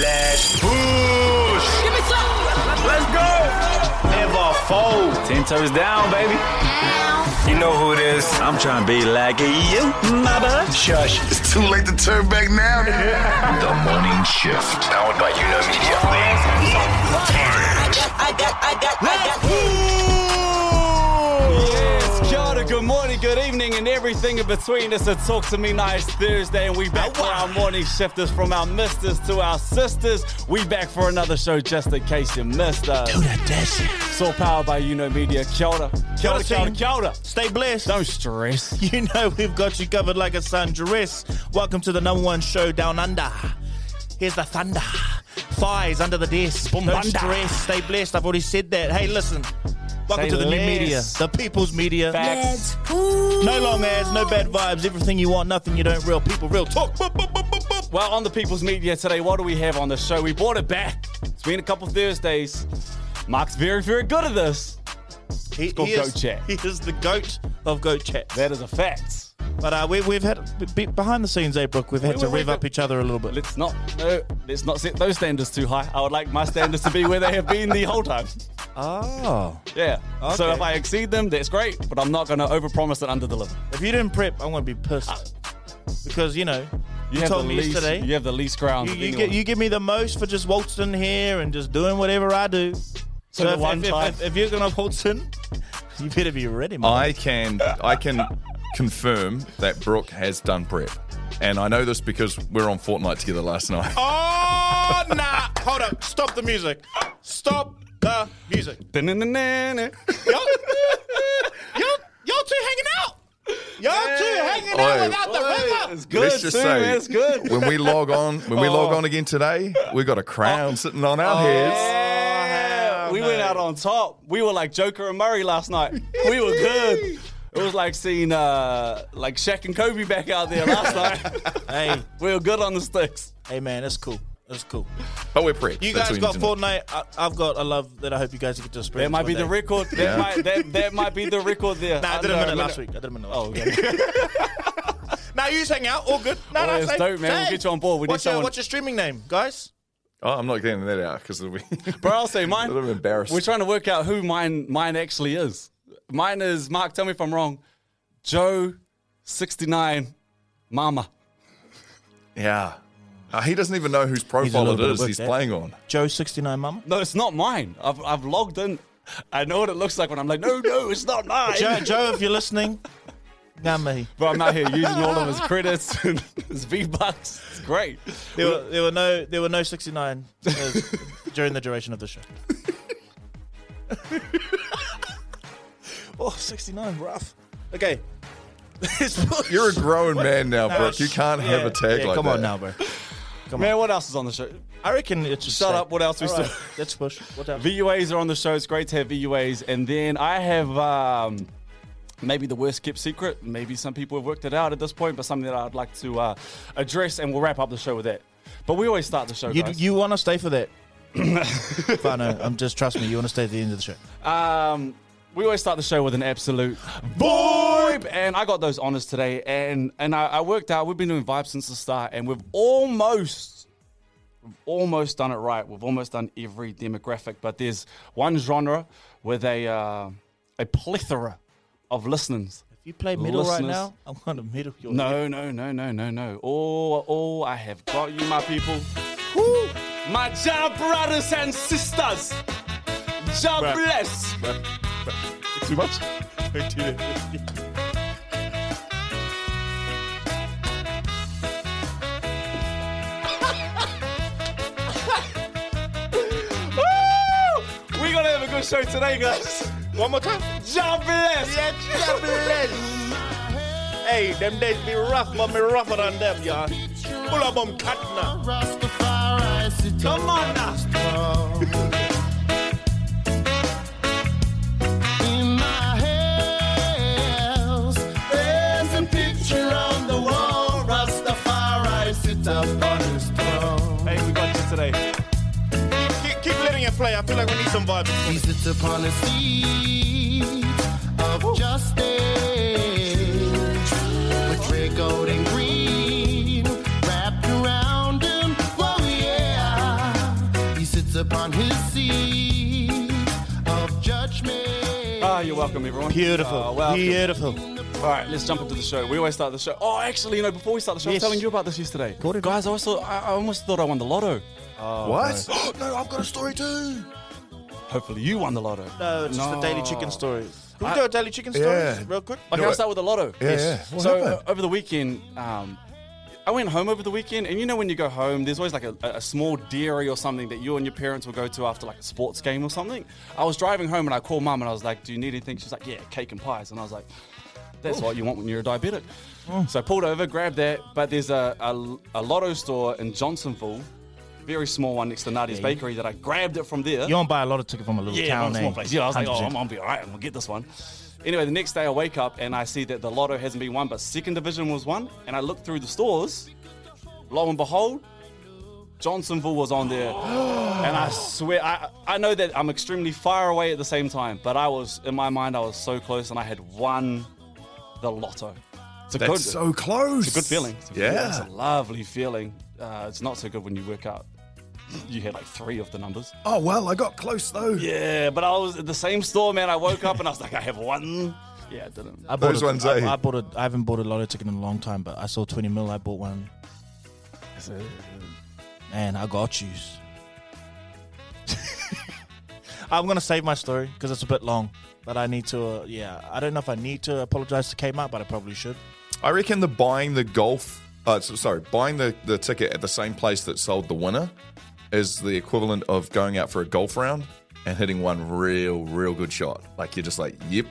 Let's push. Give me some. Let's go. Never fold. 10 toes down, baby. You know who it is. I'm trying to be like you, mama. Shush. It's too late to turn back now. The Morning Shift. Powered by YouKnow Media. I got. Good morning, good evening, and everything in between. It's a Talk To Me Nice Thursday, and we back for our morning shifters, from our misters to our sisters. We back for another show, just in case you missed us. Do that dash. It's all powered by YouKnow Media. Kia ora. Kia ora, kia ora, kia ora. Stay blessed. Don't stress. You know we've got you covered like a sundress. Welcome to the number one show down under. Here's the thunder. Thighs under the desk. Boom, don't stress. Stay blessed. I've already said that. Hey, listen. Welcome to the new media, the people's media. Facts. No long ads, no bad vibes, everything you want, nothing you don't. Real people, real talk. Boop, boop, boop, boop, boop. Well, on the people's media today, what do we have on the show? We brought it back. It's been a couple Thursdays. Mark's very, very good at this. It's called GOAT Chat. He is the GOAT of GOAT Chat. That is a fact. But we've had, behind the scenes, Brooke, we've had to rev up each other a little bit. Let's not set those standards too high. I would like my standards to be where they have been the whole time. Oh. Yeah. Okay. So if I exceed them, that's great, but I'm not going to overpromise and underdeliver. If you didn't prep, I'm going to be pissed. Because, you know, you told me yesterday. You have the least ground. You give me the most for just waltzing here and just doing whatever I do. So if you're going to waltz in, you better be ready, man. I can confirm that Brooke has done prep. And I know this because we were on Fortnite together last night. Oh, nah. Hold up. Stop the music. Stop the music. Y'all two hanging out. Without the rhythm. It's good. Let's just say, it's good. When we log on, again today, we got a crown sitting on our heads. We went out on top. We were like Joker and Murray last night. We were good. It was like seeing Shaq and Kobe back out there last night. Hey, we were good on the sticks. Hey, man, it's cool. It's cool. But we're prepped. You guys got Fortnite. I've got a love that I hope you guys get to spread. That might be the record. That might be the record there. Nah, I did a minute last week. Oh, okay. Now you just hang out. All good. No, it's dope, man. We'll get you on board. What's your streaming name, guys? Oh, I'm not getting that out because it'll be. Bro, I'll say mine. A little embarrassed. We're trying to work out who mine actually is. Mine is, Mark, tell me if I'm wrong, Joe69 Mama. Yeah. He doesn't even know whose profile it is he's playing on. Joe69 Mama? No, it's not mine. I've logged in. I know what it looks like when I'm like, no, it's not mine. Joe, if you're listening, not me. Bro, I'm out here using all of his credits and his V-Bucks. It's great. There were no 69 during the duration of the show. Oh, 69, rough. Okay. You're a grown man now, Brooke. You can't have a tag like that. Come on now, bro. Man, what else is on the show? I reckon it's just... Shut up, what else we still... Let's push. What else? VUA's are on the show. It's great to have VUA's. And then I have maybe the worst kept secret. Maybe some people have worked it out at this point, but something that I'd like to address, and we'll wrap up the show with that. But we always start the show, guys. You want to stay for that? Fano, trust me, you want to stay at the end of the show. We always start the show with an absolute vibe, and I got those honors today, and I worked out, we've been doing vibes since the start, and we've almost done it right. We've almost done every demographic, but there's one genre with a plethora of listeners. If you play metal right now, I'm going to metal your head. No. Oh, I have got you, my people. Woo! My Ja brothers and sisters. Ja bless. Bruh. Too much? Don't do that. We're going to have a good show today, guys. One more time. God bless. Yeah, God bless. Hey, them days be rough, but me rougher than them, y'all. Pull up on Katna. Come on now. Hey, we got you today. Keep letting it play. I feel like we need some vibes. He sits upon a seat of justice with red, gold, and green wrapped around him. Whoa, yeah. upon his seat of judgment. Ah, you're welcome, everyone. Beautiful. Welcome. Beautiful. All right, let's jump into the show. We always start the show. Oh, actually, you know, before we start the show, I was telling you about this yesterday. Gordon. Guys, I almost thought I won the lotto. Oh, what? Oh, no, I've got a story too. Hopefully you won the lotto. No, it's just the Daily Chicken stories. Can we do a Daily Chicken stories real quick? Okay, I'll start with the lotto. Yeah, yes. Yeah. So over the weekend, I went home over the weekend, and you know when you go home, there's always like a small dairy or something that you and your parents will go to after like a sports game or something. I was driving home, and I called Mum, and I was like, do you need anything? She's like, yeah, cake and pies. And I was like, that's what you want when you're a diabetic. So I pulled over, grabbed that, but there's a lotto store in Johnsonville, very small one next to Nardi's bakery that I grabbed it from there. You don't buy a lotto ticket from a little town, small place. Yeah, I was 100%. Like, oh, I'm going to be all right, I'm going to get this one. Anyway, the next day I wake up and I see that the lotto hasn't been won, but second division was won. And I looked through the stores, lo and behold, Johnsonville was on there. And I swear, I know that I'm extremely far away at the same time, but I was, in my mind, I was so close and I had won the lotto. So close. It's a good feeling. It's a lovely feeling. It's not so good when you work out. You had like three of the numbers. Oh, well, I got close, though. Yeah, but I was at the same store, man. I woke up and I was like, I have one. Yeah, I didn't. I haven't bought a lotto ticket in a long time, but I saw 20 mil. I bought one. Man, I got you. I'm going to save my story because it's a bit long, but I need to, I don't know if I need to apologize to Kmart, but I probably should. I reckon buying the ticket at the same place that sold the winner is the equivalent of going out for a golf round and hitting one real, real good shot. Like, you're just like, yep.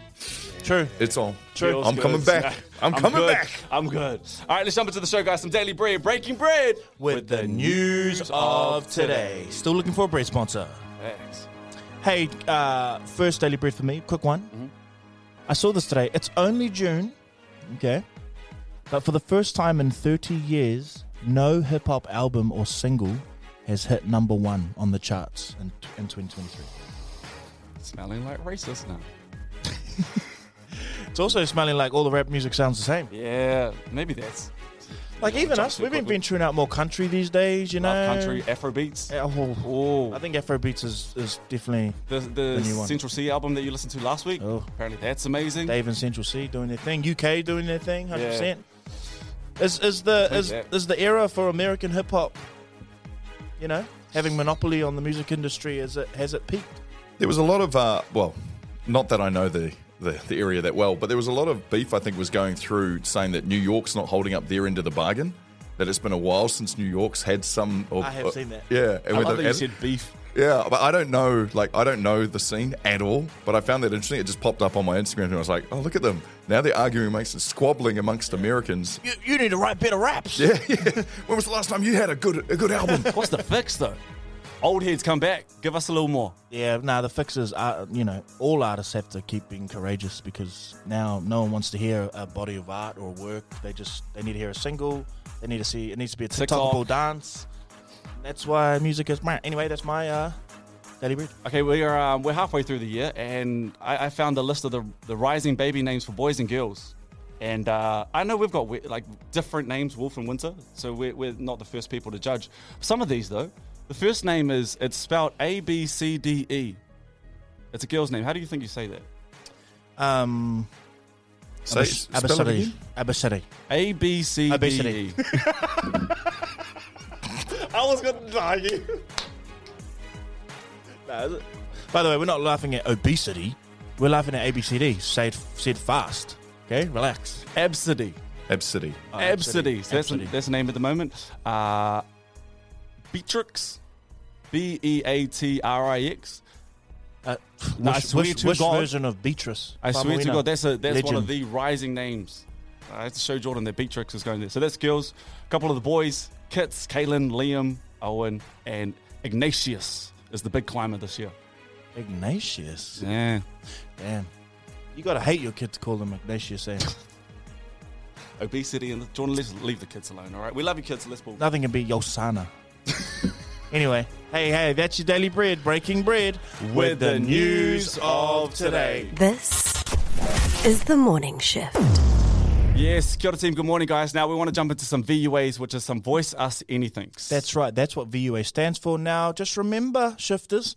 True. It's on. True. I'm coming back. I'm coming back. I'm good. All right, let's jump into the show, guys. Some Daily Bread. Breaking bread with the news of today. Still looking for a bread sponsor. Thanks. Hey, first Daily Bread for me. Quick one. Mm-hmm. I saw this today. It's only June. Okay. But for the first time in 30 years, no hip-hop album or single has hit number one on the charts in 2023. Smelling like racist now. It's also smelling like all the rap music sounds the same. Yeah, maybe that's... Like, even us, we've been venturing out more country these days, you know? Country, Afrobeats. I think Afrobeats is definitely the new one. Central C album that you listened to last week. Oh. Apparently that's amazing. Dave and Central C doing their thing. UK doing their thing, 100%. Yeah. Is the era for American hip-hop... You know, having monopoly on the music industry, has it peaked? There was a lot of, not that I know the area that well, but there was a lot of beef I think was going through saying that New York's not holding up their end of the bargain, that it's been a while since New York's had some. I have seen that. Yeah. I thought you said beef. Yeah, but I don't know the scene at all, but I found that interesting. It just popped up on my Instagram and I was like, oh, look at them. Now they're arguing amongst and squabbling amongst Americans. You need to write better raps. Yeah. When was the last time you had a good album? What's the fix, though? Old heads come back. Give us a little more. Yeah, the fix is, all artists have to keep being courageous because now no one wants to hear a body of art or work. They need to hear a single. They need to see, it needs to be a TikTok-able dance. That's why music is... Anyway, that's my Daily Bread. Okay, we're halfway through the year, and I found a list of the rising baby names for boys and girls. And I know we've got different names, Wolf and Winter, so we're not the first people to judge. Some of these, though, the first name is... It's spelled A-B-C-D-E. It's a girl's name. How do you think you say that? Abasari. Abasari. A-B-C-D-E. I was going to die here. No, by the way, we're not laughing at obesity. We're laughing at ABCD. Said fast. Okay, relax. Absidy. Absidy. Oh, Absidy. So that's the name at the moment. Beatrix. B-E-A-T-R-I-X. Which version of Beatrice? I swear to God, that's one of the rising names. I had to show Jordan that Beatrix is going there. So that's girls. A couple of the boys. Kits, Kaylin, Liam, Owen, and Ignatius is the big climber this year. Ignatius? Yeah. Damn. You got to hate your kid to call them Ignatius, eh? Obesity and Jordan, let's leave the kids alone, all right? We love your kids, let's ball. Nothing can be Yosana. Anyway, hey, that's your Daily Bread, breaking bread with the news of today. This is The Morning Shift. Yes, kia ora team, good morning guys. Now we want to jump into some VUAs, which is some voice us anythings. That's right, that's what VUA stands for. Now just remember, shifters,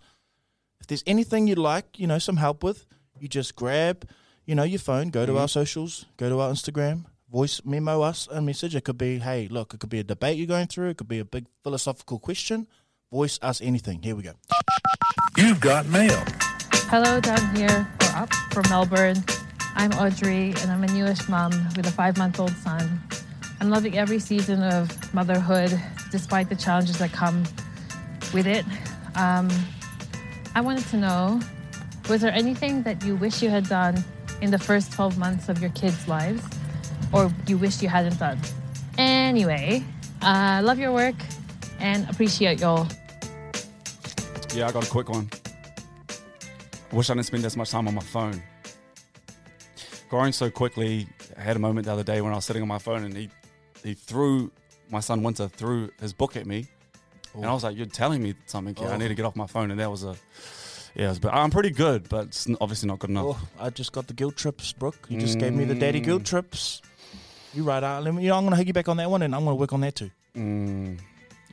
if there's anything you'd like, you know, some help with, you just grab, you know, your phone, go to our socials, go to our Instagram, voice memo us a message. It could be, hey, look, it could be a debate you're going through, it could be a big philosophical question. Voice us anything. Here we go. You've got mail. Hello, down here or up from Melbourne. I'm Audrey, and I'm a newish mum with a 5-month-old son. I'm loving every season of motherhood, despite the challenges that come with it. I wanted to know, was there anything that you wish you had done in the first 12 months of your kids' lives, or you wish you hadn't done? Anyway, love your work and appreciate y'all. Yeah, I got a quick one. Wish I didn't spend as much time on my phone. Growing so quickly, I had a moment the other day when I was sitting on my phone and he threw, my son Winter threw his book at me. Ooh. And I was like, you're telling me something, kid. I need to get off my phone. And that was a, but I'm pretty good, but it's obviously not good enough. Oh, I just got the guilt trips, Brooke. You just gave me the daddy guilt trips. You're right, Let me, I'm going to hit you back on that one and I'm going to work on that too.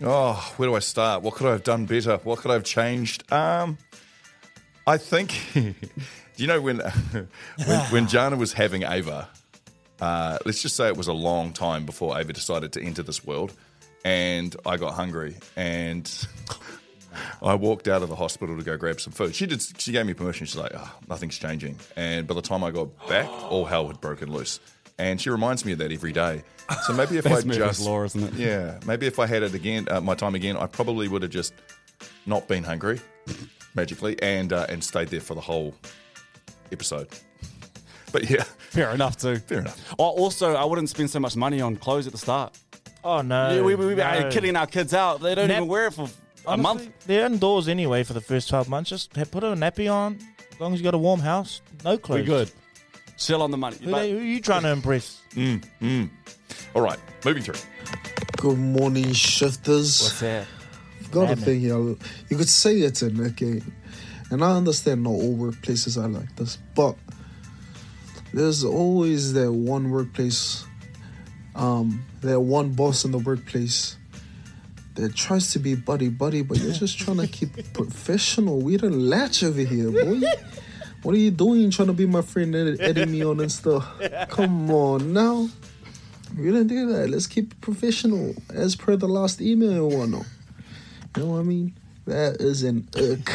Oh, where do I start? What could I have done better? What could I have changed? I think... Do you know when Jana was having Ava, let's just say it was a long time before Ava decided to enter this world, and I got hungry, and I walked out of the hospital to go grab some food. She gave me permission. She's like, oh, nothing's changing. And by the time I got back, all hell had broken loose. And she reminds me of that every day. So maybe if I just... Law, isn't it? Yeah. Maybe if I had it again, my time again, I probably would have just not been hungry, magically, and stayed there for the whole... episode. But yeah. Fair enough too. Fair enough. Oh, also, I wouldn't spend so much money on clothes at the start. Oh, no. Yeah, we were kidding our kids out. They don't even wear it for a month. They're indoors anyway for the first 12 months. Just put a nappy on. As long as you got a warm house, no clothes. We're good. Sell on the money. Who are you trying to impress? All right. Moving through. Good morning, shifters. What's that? Got a thing, you could say it's in that game. And I understand not all workplaces are like this, but there's always that one workplace, that one boss in the workplace that tries to be buddy-buddy, but you're just trying to keep it professional. We don't latch over here, boy. What are you doing trying to be my friend and adding me on Insta? Come on now. We don't do that. Let's keep it professional as per the last email or whatnot. You know what I mean? That is an ick.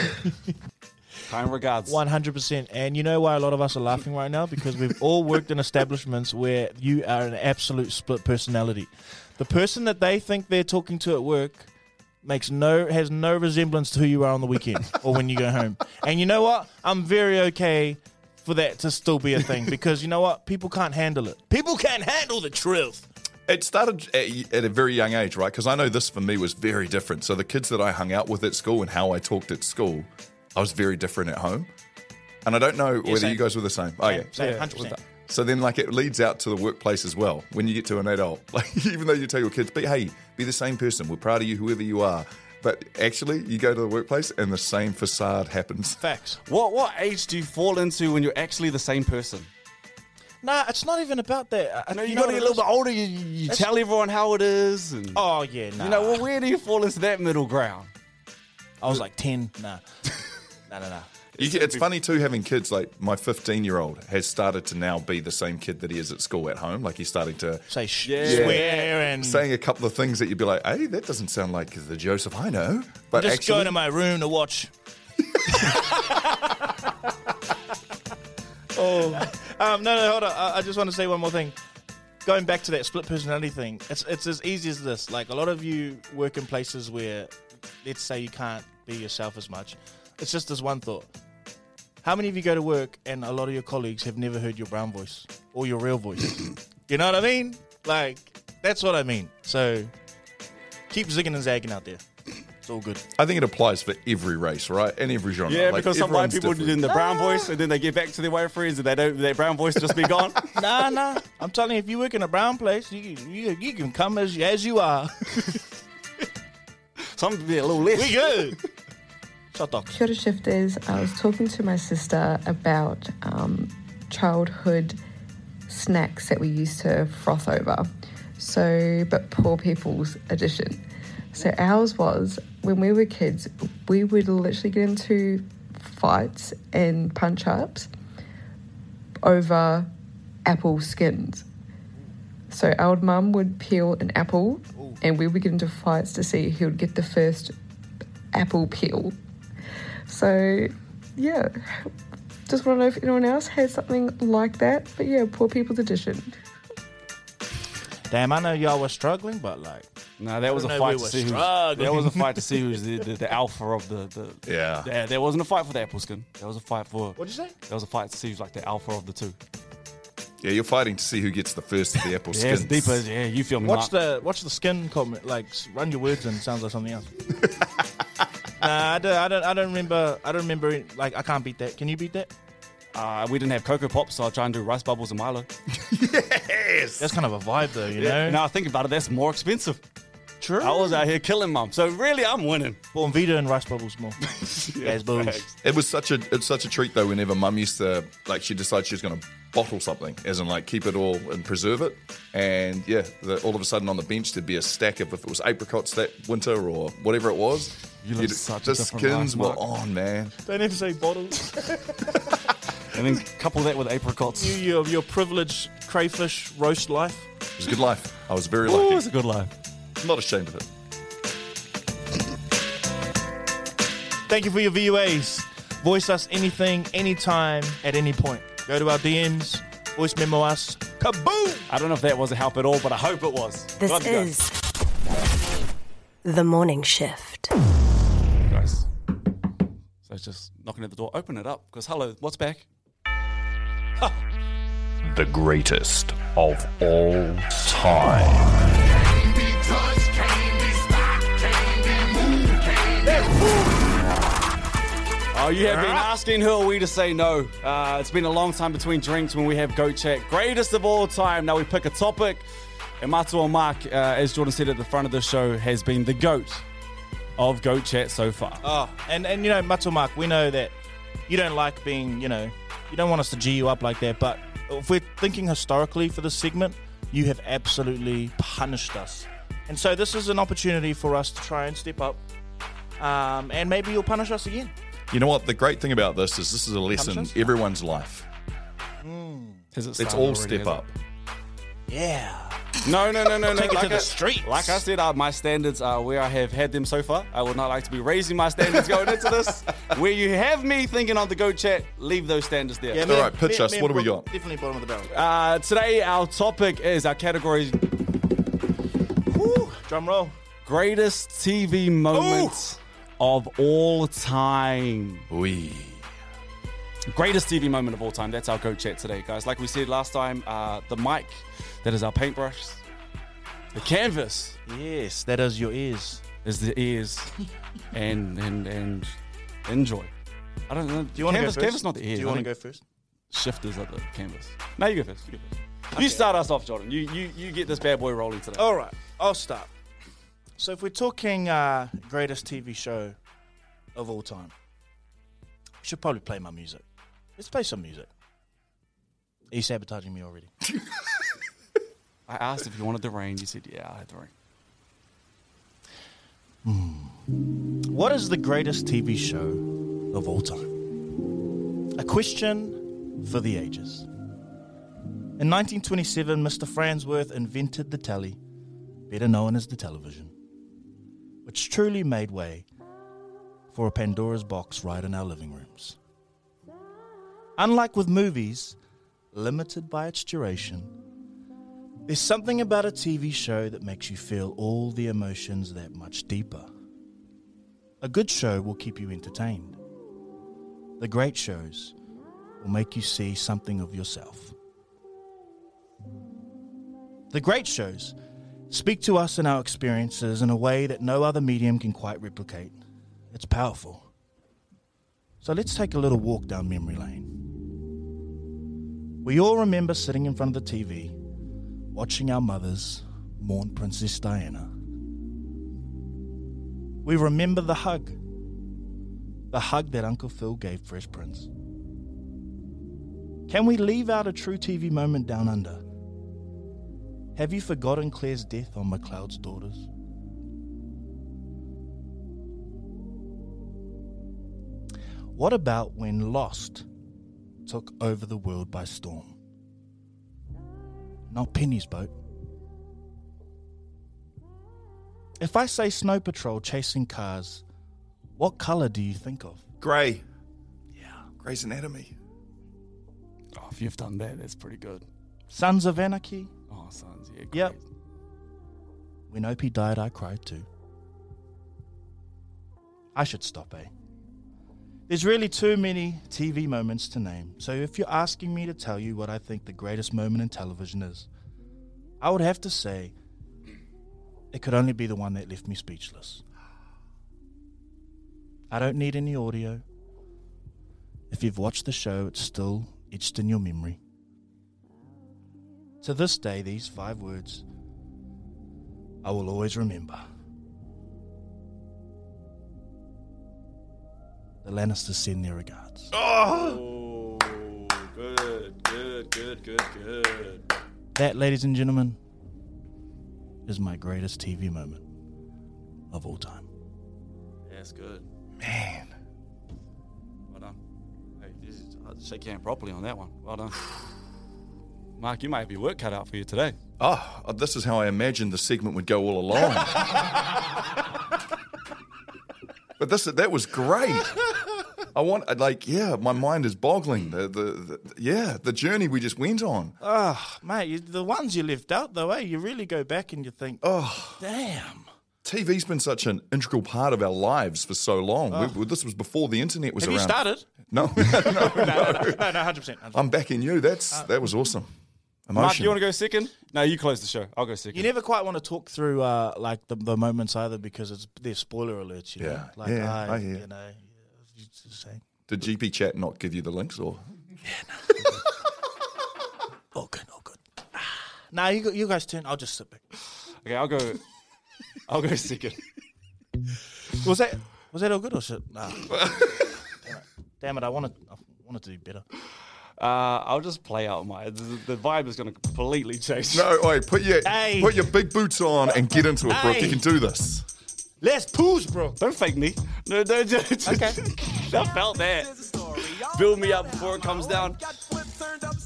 Kind regards. 100%. And you know why a lot of us are laughing right now? Because we've all worked in establishments where you are an absolute split personality. The person that they think they're talking to at work has no resemblance to who you are on the weekend or when you go home. And you know what? I'm very okay for that to still be a thing because you know what? People can't handle it. People can't handle the truth. It started at a very young age, right? Because I know this for me was very different. So the kids that I hung out with at school and how I talked at school, I was very different at home. And I don't know whether you guys were the same. Oh, yeah. Same, 100%. So then, like, it leads out to the workplace as well. When you get to an adult, like, even though you tell your kids, be the same person. We're proud of you, whoever you are. But actually, you go to the workplace and the same facade happens. Facts. What age do you fall into when you're actually the same person? Nah, it's not even about that. You got to get a little bit older. You tell everyone how it is. And, nah. You know, well, where do you fall into that middle ground? I was like 10. Nah. No. It's funny, too, having kids. Like, my 15-year-old has started to now be the same kid that he is at school at home. Like, he's starting to... Say swear and... Saying a couple of things that you'd be like, hey, that doesn't sound like the Joseph I know. But just go to my room to watch... Hold on. I just want to say one more thing. Going back to that split personality thing, it's as easy as this. Like, a lot of you work in places where, let's say, you can't be yourself as much. It's just this one thought. How many of you go to work and a lot of your colleagues have never heard your brown voice or your real voice? You know what I mean? Like, that's what I mean. So, keep zigging and zagging out there. It's all good. I think it applies for every race, right? And every genre. Yeah, because some white people do in the brown voice and then they get back to their way of friends and they don't, their brown voice just be gone. Nah. I'm telling you, if you work in a brown place, you can come as you are. Some be a little less. We good. Shut up. Kia ora shifters. I was talking to my sister about childhood snacks that we used to froth over. So, but poor people's edition. So ours was, when we were kids, we would literally get into fights and punch-ups over apple skins. So our old mum would peel an apple and we would get into fights to see who would get the first apple peel. So, yeah, just want to know if anyone else has something like that. But, yeah, poor people's edition. Damn, I know y'all were struggling, but, like... No, that was a fight to see. That was a fight to see who's the alpha of the. Yeah. There wasn't a fight for the apple skin. There was a fight for. What'd you say? There was a fight to see who's like the alpha of the two. Yeah, you're fighting to see who gets the first of the apple skins. Yeah, it's deeper. Yeah, you feel me. Watch the skin comment. Like, run your words in. Sounds like something else. Nah, I don't remember. Like, I can't beat that. Can you beat that? We didn't have Cocoa Pops, so I'll try and do Rice Bubbles and Milo. Yes! That's kind of a vibe, though, you know? Now I think about it, that's more expensive. True. I was out here killing Mum, so really I'm winning. Bonvita and Rice Bubbles more. Yes, Bubbles. It was such a treat, though, whenever Mum used to, like, she decided she was going to bottle something, as in, like, keep it all and preserve it. And, yeah, all of a sudden on the bench there'd be a stack of, if it was apricots that winter or whatever it was. You look such a different skins life, were on, man. Don't have to say bottles. And then couple that with apricots. Your privileged crayfish roast life. It was a good life. I was very lucky. It was a good life. I'm not ashamed of it. Thank you for your VUAs. Voice us anything, anytime, at any point. Go to our DMs, voice memo us. Kaboom! I don't know if that was a help at all, but I hope it was. This is The Morning Shift. Guys, so it's just knocking at the door. Open it up, because hello, what's back? The greatest of all time. Oh, you have been asking who are we to say no. It's been a long time between drinks when we have GOAT Chat. Greatest of all time. Now we pick a topic. And Matua Mark, as Jordan said at the front of the show, has been the GOAT of GOAT Chat so far. Oh, and you know, Matua Mark, we know that you don't like being, you know, you don't want us to G you up like that. But if we're thinking historically for this segment, you have absolutely punished us. And so this is an opportunity for us to try and step up. And maybe you'll punish us again. You know what? The great thing about this is a lesson in everyone's life. It's all step up. Yeah. No. Take it to the streets. Like I said, my standards are where I have had them so far. I would not like to be raising my standards going into this. Where you have me thinking on the GOAT Chat, leave those standards there. Yeah, all right, pitch us. What do we got? Definitely bottom of the barrel. Today, our topic is our category... Drum roll. Greatest TV moment of all time. Oui. Greatest TV moment of all time. That's our GOAT Chat today, guys. Like we said last time, the mic, that is our paintbrush. The canvas. Yes, that is your ears. Is the ears. and enjoy. I don't know. Do you want to go first? Canvas, not the ears. Do you want to go first? Shifters at the canvas. No, you go first. Okay. You start us off, Jordan. You get this bad boy rolling today. All right, I'll start. So if we're talking greatest TV show of all time, we should probably play my music. Let's play some music. Are you sabotaging me already? I asked if you wanted the rain. You said, yeah, I had the rain. What is the greatest TV show of all time? A question for the ages. In 1927, Mr. Farnsworth invented the telly, better known as the television, which truly made way for a Pandora's box right in our living rooms. Unlike with movies, limited by its duration, there's something about a TV show that makes you feel all the emotions that much deeper. A good show will keep you entertained. The great shows will make you see something of yourself. The great shows speak to us and our experiences in a way that no other medium can quite replicate. It's powerful. So let's take a little walk down memory lane. We all remember sitting in front of the TV, watching our mothers mourn Princess Diana. We remember the hug that Uncle Phil gave Fresh Prince. Can we leave out a true TV moment down under? Have you forgotten Claire's death on MacLeod's Daughters? What about when Lost took over the world by storm? Not Penny's boat. If I say Snow Patrol chasing cars, what colour do you think of? Grey. Yeah. Grey's Anatomy. Oh, if you've done that, that's pretty good. Sons of Anarchy. Oh, Sons, yeah. Great. Yep. When Opie died, I cried too. I should stop, eh? There's really too many TV moments to name, so if you're asking me to tell you what I think the greatest moment in television is, I would have to say it could only be the one that left me speechless. I don't need any audio. If you've watched the show, it's still etched in your memory. To this day, these 5 words I will always remember. The Lannisters send their regards. Oh, good. That, ladies and gentlemen, is my greatest TV moment of all time. Yeah, that's good. Man. Well done. Hey, I'd shake your hand properly on that one. Well done. Mark, you may have your work cut out for you today. Oh, this is how I imagined the segment would go all along. But that was great. My mind is boggling. The journey we just went on. Oh, mate, the ones you left out, though, eh? You really go back and you think, oh, damn. TV's been such an integral part of our lives for so long. Oh. This was before the internet was around. Have you started? No. No, 100%. I'm backing you. That was awesome. Emotional. Mark, you want to go second? No, you close the show. I'll go second. You never quite want to talk through the moments either because they're spoiler alerts, you know. Yeah. I hear. You know, it's the same. Did GP Chat not give you the links or? Yeah, no. All good. Nah, you guys turn. I'll just sit back. Okay, I'll go second. Was that all good or shit? Nah. Damn it! I wanted to do better. I'll just play out the vibe is going to completely change. No, wait, put your big boots on and get into it, Brooke. You can do this. Let's push, bro. Don't fake me. No, don't. Just, okay. I felt that. Build me up before it comes down.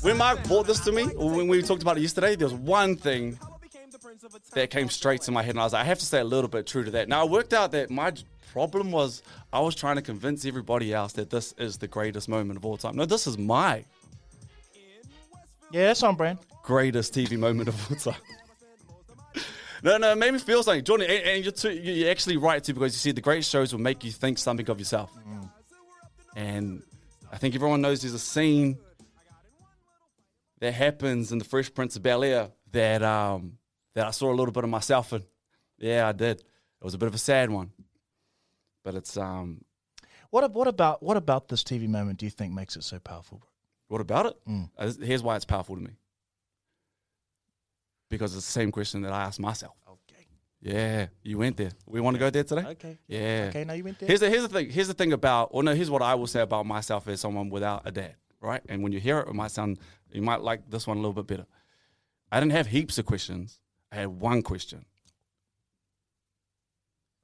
When Mark brought this to me, or when we talked about it yesterday, there was one thing that came straight to my head, and I was like, I have to stay a little bit true to that. Now, I worked out that my problem was I was trying to convince everybody else that this is the greatest moment of all time. No, this is my... Yeah, that's on brand. Greatest TV moment of all time. No, it made me feel something. Jordan, and you're actually right too, because you see the great shows will make you think something of yourself. Mm. And I think everyone knows there's a scene that happens in The Fresh Prince of Bel-Air that I saw a little bit of myself in. Yeah, I did. It was a bit of a sad one. But it's... What about this TV moment do you think makes it so powerful? What about it? Mm. Here's why it's powerful to me. Because it's the same question that I asked myself. Okay. Yeah, you went there. We want to go there today? Okay. Yeah. Okay, now you went there. Here's what I will say about myself as someone without a dad, right? And when you hear it might sound, you might like this one a little bit better. I didn't have heaps of questions. I had one question.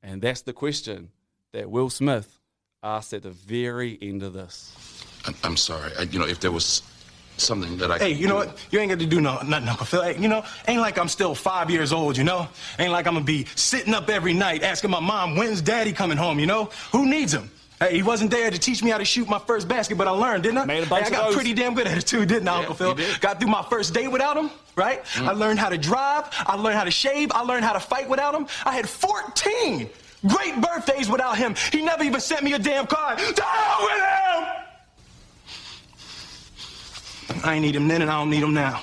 And that's the question that Will Smith asked at the very end of this. I'm sorry. If there was something that I... Hey, you know what? You ain't got to do nothing, Uncle Phil. Hey, ain't like I'm still 5 years old, Ain't like I'm going to be sitting up every night asking my mom, when's Daddy coming home, Who needs him? Hey, he wasn't there to teach me how to shoot my first basket, but I learned, didn't I? Made a bunch of those. I got pretty damn good at it too, didn't I, Uncle Phil? Got through my first date without him, right? Mm. I learned how to drive. I learned how to shave. I learned how to fight without him. I had 14 great birthdays without him. He never even sent me a damn card. To hell with him! I ain't need him then, and I don't need him now.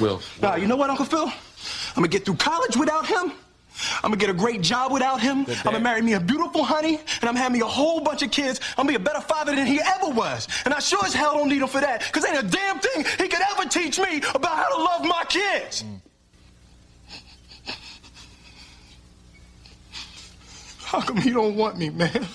Will. Nah, you know what, Uncle Phil? I'm gonna get through college without him. I'm gonna get a great job without him. I'm gonna marry me a beautiful honey, and I'm having me a whole bunch of kids. I'm gonna be a better father than he ever was. And I sure as hell don't need him for that, because ain't a damn thing he could ever teach me about how to love my kids. Mm. How come he don't want me, man?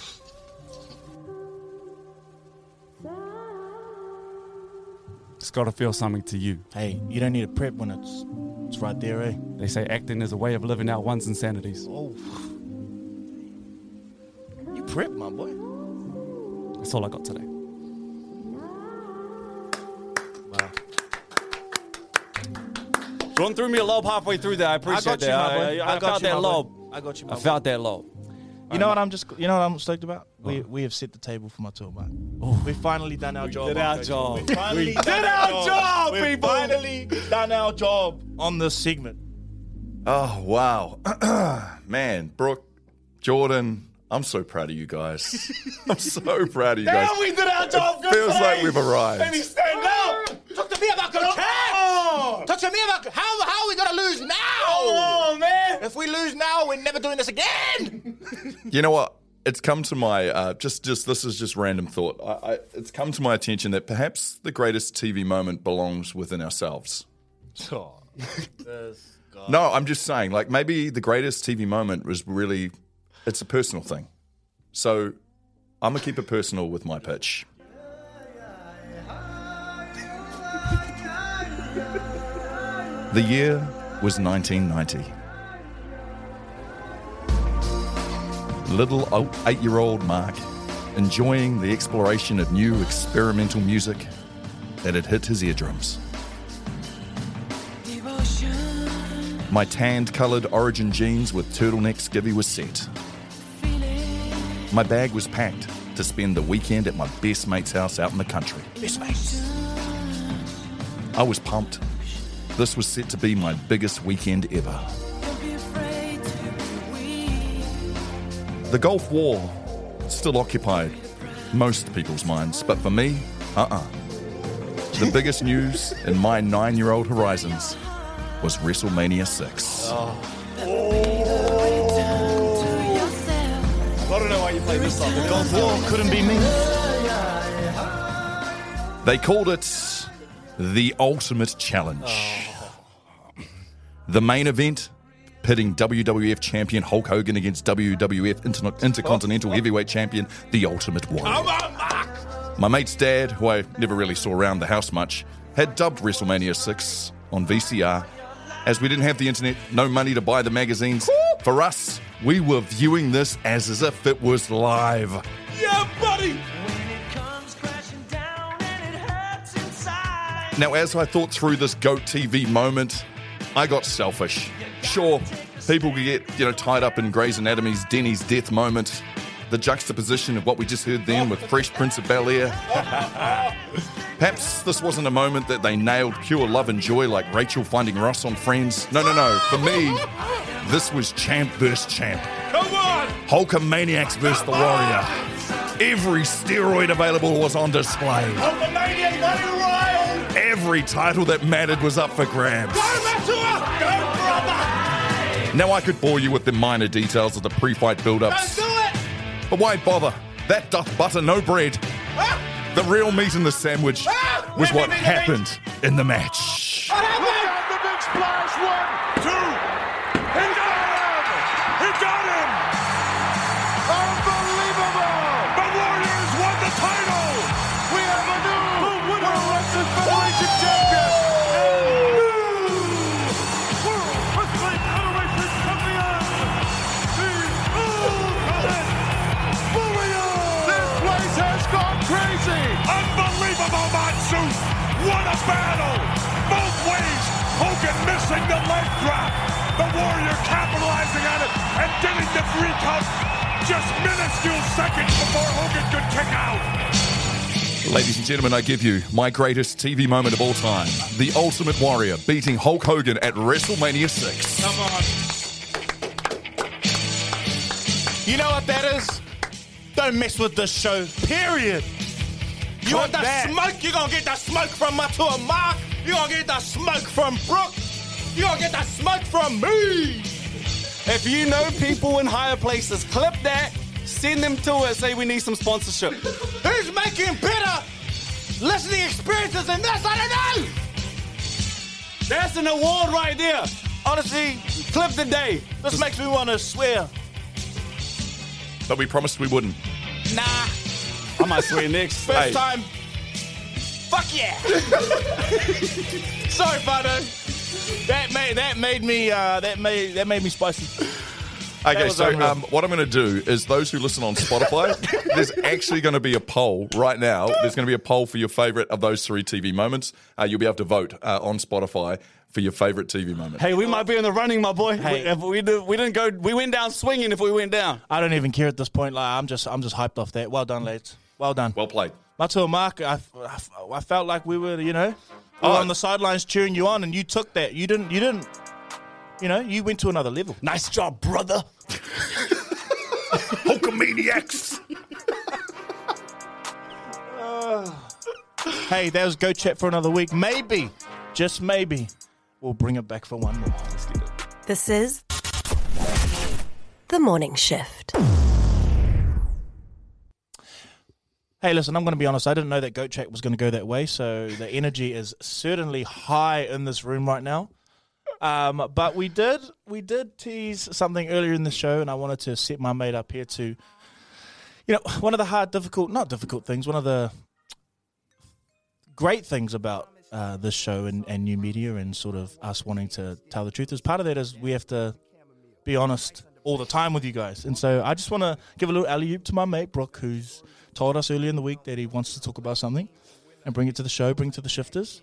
got to feel something to you. Hey, you don't need to prep when it's right there, eh? They say acting is a way of living out one's insanities. Oh. You prep, my boy. That's all I got today. Wow. Run through me a lob halfway through there. I appreciate that. I felt that lob. I got you, my boy. I felt that lob. You know what I'm just. You know what I'm stoked about? We have set the table for my tour, mate. We've finally done our job. We did our job, people. We've finally done our job on this segment. Oh, wow. Man, Brooke, Jordan, I'm so proud of you guys. I'm so proud of you guys. Now we did our job. It feels like we've arrived. Let me stand up. Talk to me about the cats. Talk to me about how are we going to lose now? Oh, oh, man. If we lose now, we're never doing this again. You know what? It's come to my this is just random thought. It's come to my attention that perhaps the greatest TV moment belongs within ourselves. Oh, no, I'm just saying, like, maybe the greatest TV moment was really, it's a personal thing. So I'm gonna keep it personal with my pitch. The year was 1990. Little 8-year-old Mark, enjoying the exploration of new experimental music that had hit his eardrums. My tanned-coloured origin jeans with turtleneck skivvy was set. My bag was packed to spend the weekend at my best mate's house out in the country. Best mates. I was pumped. This was set to be my biggest weekend ever. The Gulf War still occupied most people's minds, but for me, The biggest news in my 9-year-old horizons was WrestleMania 6. Oh. I don't know why you played this song. The Gulf War couldn't be me. They called it the Ultimate Challenge. Oh. The main event, pitting WWF champion Hulk Hogan against WWF Intercontinental Heavyweight Champion, the Ultimate Warrior. Come on, Mark! My mate's dad, who I never really saw around the house much, had dubbed WrestleMania 6 on VCR. As we didn't have the internet, no money to buy the magazines, for us, we were viewing this as if it was live. Yeah, buddy! Now, as I thought through this GOAT TV moment, I got selfish. Sure, people could get, tied up in Grey's Anatomy's Denny's death moment, the juxtaposition of what we just heard then with Fresh Prince of Bel-Air. Perhaps this wasn't a moment that they nailed pure love and joy like Rachel finding Ross on Friends. No. For me, this was champ versus champ. Come on! Hulkamaniacs versus the Warrior. Every steroid available was on display. Hulkamaniacs on the Royal! Every title that mattered was up for grabs. Now, I could bore you with the minor details of the pre-fight build-ups. Don't do it! But why bother? That doth butter no bread. Ah! The real meat in the sandwich was what happened in the match. What happened? Look out, the big splash. 1, 2. He got him! He got him! Unbelievable! The Warriors won the title! We have a new World Federation champion! Unbelievable, Matsu! What a battle! Both ways, Hogan missing the leg drop. The Warrior capitalizing on it and getting the free count just minuscule seconds before Hogan could kick out. Ladies and gentlemen, I give you my greatest TV moment of all time. The Ultimate Warrior beating Hulk Hogan at WrestleMania 6. Come on. You know what that is? Don't mess with this show, period. You want that smoke? You're going to get that smoke from my tour, Mark. You're going to get that smoke from Brooke. You're going to get that smoke from me. If you know people in higher places, clip that, send them to us, say we need some sponsorship. Who's making better listening experiences than this? I don't know. That's an award right there. Honestly, clip the day. This makes me want to swear. But we promised we wouldn't. Nah. I might swear next. First time. Fuck yeah! Sorry, Fado. That made me spicy. Okay, so what I'm going to do is those who listen on Spotify, there's actually going to be a poll right now. There's going to be a poll for your favourite of those three TV moments. You'll be able to vote on Spotify for your favourite TV moment. Hey, we might be in the running, my boy. Hey, we went down swinging if we went down. I don't even care at this point. Like, I'm just hyped off that. Well done, lads. Well done. Well played. Matua Mark, I felt like we were, on the sidelines cheering you on, and you took that. You didn't. You went to another level. Nice job, brother. Hulkamaniacs. Hey, that was GOAT Chat for another week. Maybe, just maybe, we'll bring it back for one more. Let's get it. This is The Morning Shift. Hey, listen, I'm going to be honest. I didn't know that GOAT Chat was going to go that way, so the energy is certainly high in this room right now. But we did tease something earlier in the show, and I wanted to set my mate up here to, one of the one of the great things about this show and new media and sort of us wanting to tell the truth is part of that is we have to be honest all the time with you guys. And so I just want to give a little alley-oop to my mate, Brook, who's told us earlier in the week that he wants to talk about something and bring it to the show, bring it to the shifters.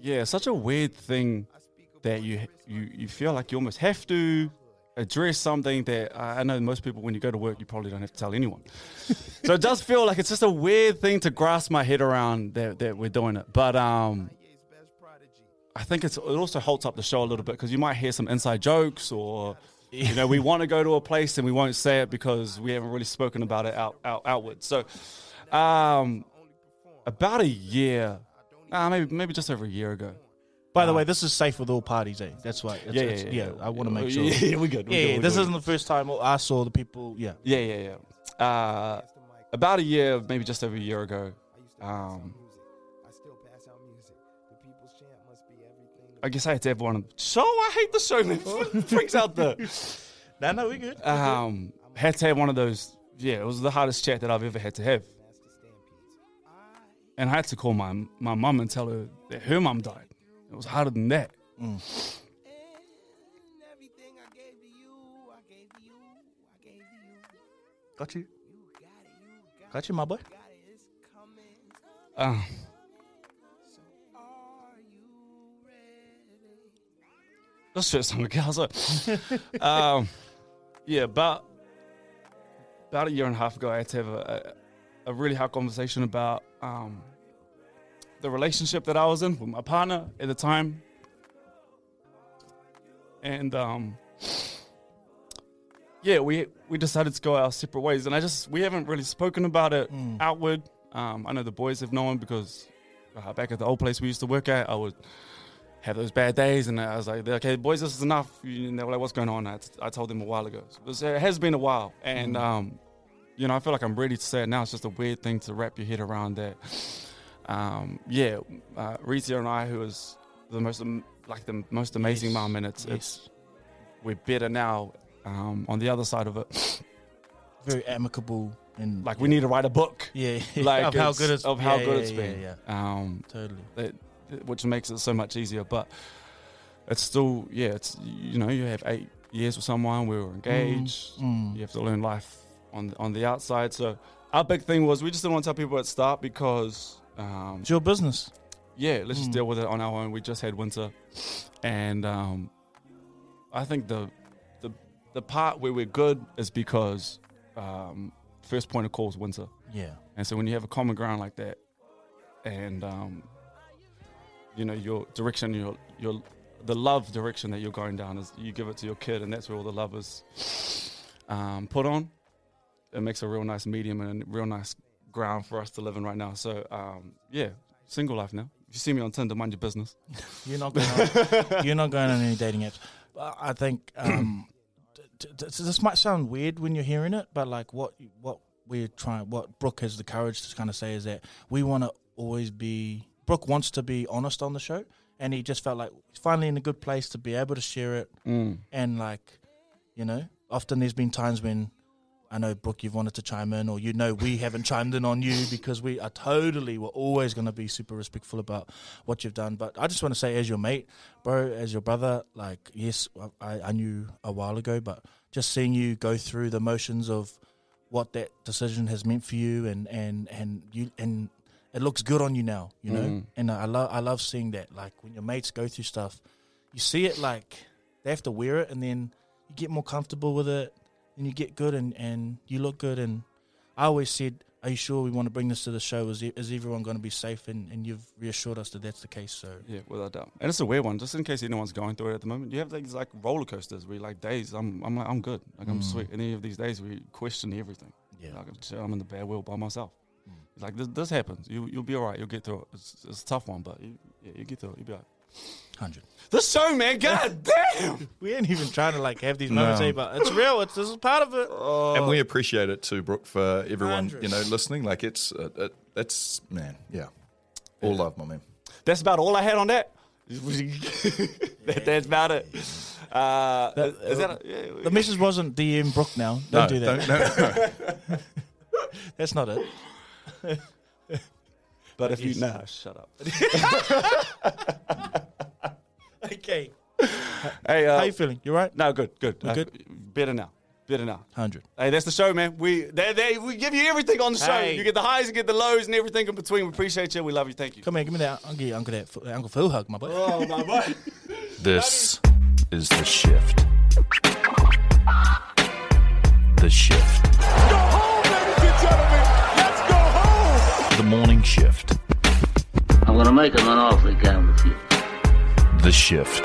Yeah, such a weird thing. That you feel like you almost have to address something that I know most people, when you go to work, you probably don't have to tell anyone. So it does feel like it's just a weird thing to grasp my head around that we're doing it. But I think it also holds up the show a little bit because you might hear some inside jokes or, we want to go to a place and we won't say it because we haven't really spoken about it outward. So about a year, maybe just over a year ago. By the way, this is safe with all parties, eh? That's why. I want to make sure. Yeah, we're good. This isn't the first time I saw the people. Yeah. About a year, maybe just over a year ago. I still pass out music. The people's chant must be everything. I guess I had to have one. So I hate the show. It freaks out the. No, we're good. Had to have one of those. Yeah, it was the hardest chat that I've ever had to have. And I had to call my mum and tell her that her mum died. It was harder than that. Mm. Got you. Got you, my boy. That's the first time I was like, about a year and a half ago, I had to have a really hard conversation about the relationship that I was in with my partner at the time. And, we decided to go our separate ways. And we haven't really spoken about it outward. I know the boys have known because back at the old place we used to work at, I would have those bad days. And I was like, okay, boys, this is enough. And they were like, what's going on? I told them a while ago. So it has been a while. And, I feel like I'm ready to say it now. It's just a weird thing to wrap your head around that. Rizia and I, who is the most amazing mum, and it's we're better now on the other side of it. Very amicable, and we need to write a book. Yeah, like of how good it's been. Yeah. Totally. Which makes it so much easier, but it's still It's you have 8 years with someone. We were engaged. You have to learn life on the outside. So our big thing was we just didn't want to tell people at the start because. It's your business. Yeah, let's just deal with it on our own. We just had winter, and I think the part where we're good is because first point of call is winter. Yeah, and so when you have a common ground like that, and your direction, your the love direction that you're going down is you give it to your kid, and that's where all the love is put on. It makes a real nice medium and a real nice. Ground for us to live in right now. So single life now. If you see me on Tinder, mind your business. You're not going on any dating apps. I think this might sound weird when you're hearing it, but like what Brooke has the courage to kind of say is that we want to always be. Brooke wants to be honest on the show, and he just felt like he's finally in a good place to be able to share it. And often there's been times when. I know, Brooke, you've wanted to chime in, or we haven't chimed in on you because we are we're always going to be super respectful about what you've done. But I just want to say, as your mate, bro, as your brother, like, yes, I knew a while ago, but just seeing you go through the motions of what that decision has meant for you, and it looks good on you now, you know. And I love seeing that. Like, when your mates go through stuff, you see it, like, they have to wear it, and then you get more comfortable with it. And you get good and you look good. And I always said, are you sure we want to bring this to the show? Is everyone going to be safe? And you've reassured us that that's the case. So yeah, without doubt. And it's a weird one, just in case anyone's going through it at the moment. You have these like roller coasters where like days I'm like, I'm good. Like, I'm sweet. And then you have these days where you question everything. Yeah. Like, I'm in the bad world by myself. Like, this happens. You'll be all right. You'll get through it. It's a tough one, but you get through it. You'll be all right. 100. This show, man, god damn. We ain't even trying to like have these moments, but it's real. This is part of it. Oh. And we appreciate it too, Brooke, for everyone 100. Listening. Like, it's man, yeah. All love, my man. That's about all I had on that. That's about it. The message wasn't DM Brooke now. Don't do that. No. That's not it. But if you shut up. Okay. Hey, how you feeling? You right? No, good. Good. Better now. 100. Hey, that's the show, man. We give you everything on the show. You get the highs, you get the lows, and everything in between. We appreciate you. We love you. Thank you. Come here, give me that. I'll give you Uncle Phil hug, my boy. Oh, my boy. This is The Shift. The Shift. Go home, ladies and gentlemen. Let's go home. The Morning Shift. I'm going to make him an awful game with you. The Shift.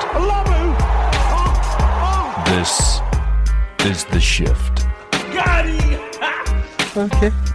This is The Shift. Got it. Okay.